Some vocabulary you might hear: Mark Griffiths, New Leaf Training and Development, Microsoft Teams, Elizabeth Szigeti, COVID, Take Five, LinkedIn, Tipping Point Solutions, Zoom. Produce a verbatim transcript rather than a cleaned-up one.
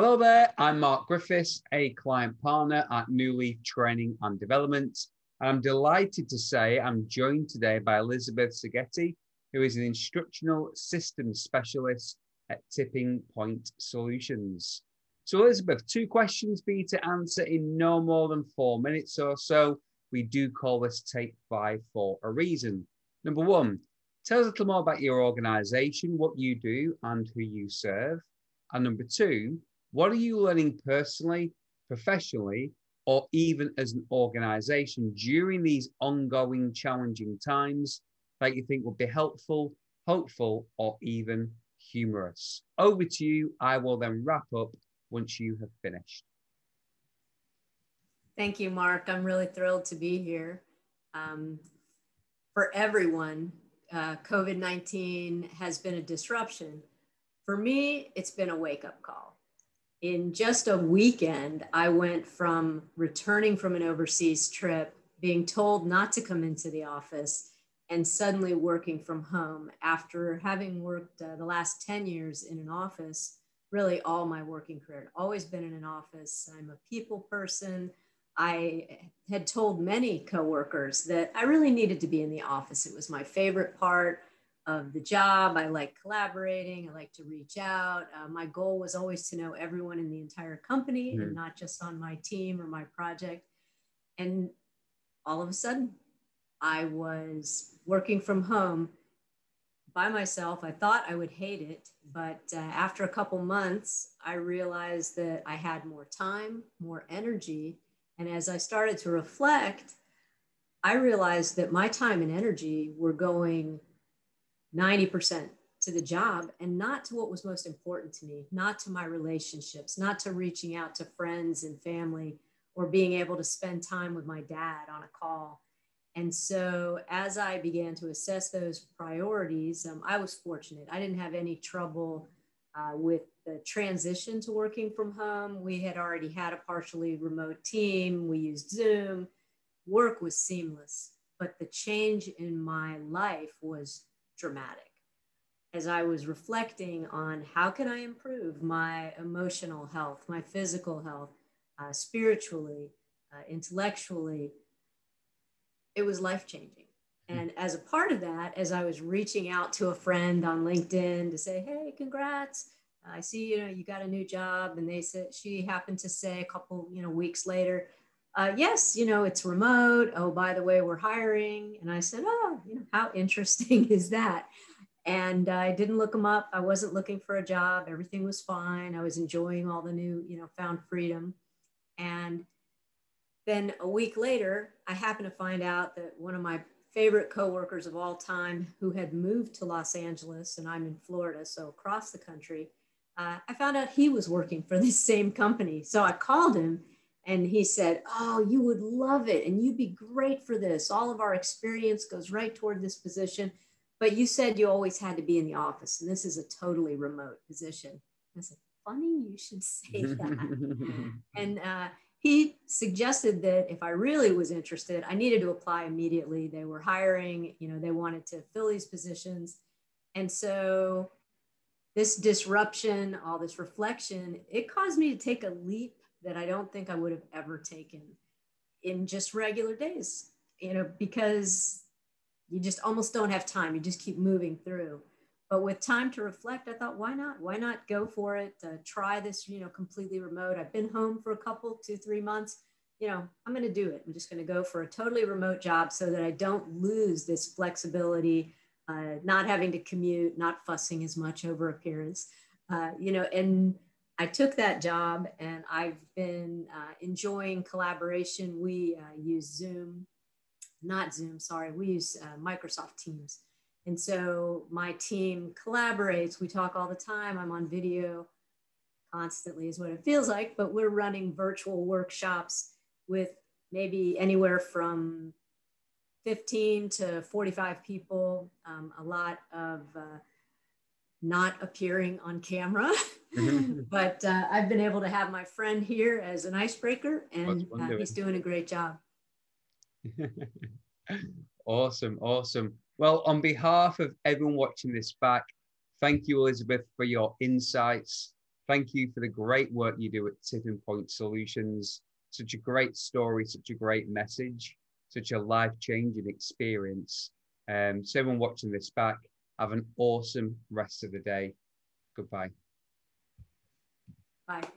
Hello there, I'm Mark Griffiths, a client partner at New Leaf Training and Development. I'm delighted to say I'm joined today by Elizabeth Szigeti, who is an instructional systems specialist at Tipping Point Solutions. So Elizabeth, two questions for you to answer in no more than four minutes or so. We do call this Take Five for a reason. Number one, tell us a little more about your organization, what you do and who you serve. And number two, what are you learning personally, professionally, or even as an organization during these ongoing challenging times that you think will be helpful, hopeful, or even humorous? Over to you. I will then wrap up once you have finished. Thank you, Mark. I'm really thrilled to be here. Um, for everyone, uh, COVID nineteen has been a disruption. For me, it's been a wake-up call. In just a weekend, I went from returning from an overseas trip, being told not to come into the office, and suddenly working from home after having worked uh, the last ten years in an office, really all my working career. I'd always been in an office. I'm a people person. I had told many coworkers that I really needed to be in the office. It was my favorite part of the job. I like collaborating. I like to reach out. Uh, my goal was always to know everyone in the entire company mm. and not just on my team or my project. And all of a sudden, I was working from home by myself. I thought I would hate it, but uh, after a couple months, I realized that I had more time, more energy. And as I started to reflect, I realized that my time and energy were going ninety percent to the job and not to what was most important to me, not to my relationships, not to reaching out to friends and family or being able to spend time with my dad on a call. And so as I began to assess those priorities, um, I was fortunate. I didn't have any trouble uh, with the transition to working from home. We had already had a partially remote team. We used Zoom. Work was seamless, but the change in my life was dramatic. As I was reflecting on how can I improve my emotional health, my physical health, uh, spiritually, uh, intellectually, it was life-changing. And as a part of that, as I was reaching out to a friend on LinkedIn to say, hey, congrats, I see, you know, you got a new job. And they said, she happened to say a couple, you know, weeks later, Uh, yes, you know, it's remote. Oh, by the way, we're hiring. And I said, oh, you know, how interesting is that? And uh, I didn't look them up. I wasn't looking for a job. Everything was fine. I was enjoying all the new, you know, found freedom. And then a week later, I happened to find out that one of my favorite coworkers of all time who had moved to Los Angeles, and I'm in Florida, so across the country, uh, I found out he was working for this same company. So I called him. And he said, oh, you would love it. And you'd be great for this. All of our experience goes right toward this position. But you said you always had to be in the office. And this is a totally remote position. I said, funny, you should say that. and uh, he suggested that if I really was interested, I needed to apply immediately. They were hiring, you know, they wanted to fill these positions. And so this disruption, all this reflection, it caused me to take a leap that I don't think I would have ever taken in just regular days, you know, because you just almost don't have time. You just keep moving through. But with time to reflect, I thought, why not? Why not go for it? Uh, try this, you know, completely remote. I've been home for a couple, two, three months. You know, I'm going to do it. I'm just going to go for a totally remote job so that I don't lose this flexibility, uh, not having to commute, not fussing as much over appearance, uh, you know, and I took that job and I've been uh, enjoying collaboration. We uh, use Zoom, not Zoom, sorry, we use uh, Microsoft Teams. And so my team collaborates. We talk all the time. I'm on video constantly is what it feels like, but we're running virtual workshops with maybe anywhere from fifteen to forty-five people, um, a lot of uh, not appearing on camera. but uh, I've been able to have my friend here as an icebreaker, and uh, he's doing a great job. Awesome, awesome. Well, on behalf of everyone watching this back, thank you, Elizabeth, for your insights, Thank you for the great work you do at Tipping Point Solutions. Such a great story, such a great message, such a life-changing experience. Um, so everyone watching this back, have an awesome rest of the day. Goodbye. Bye.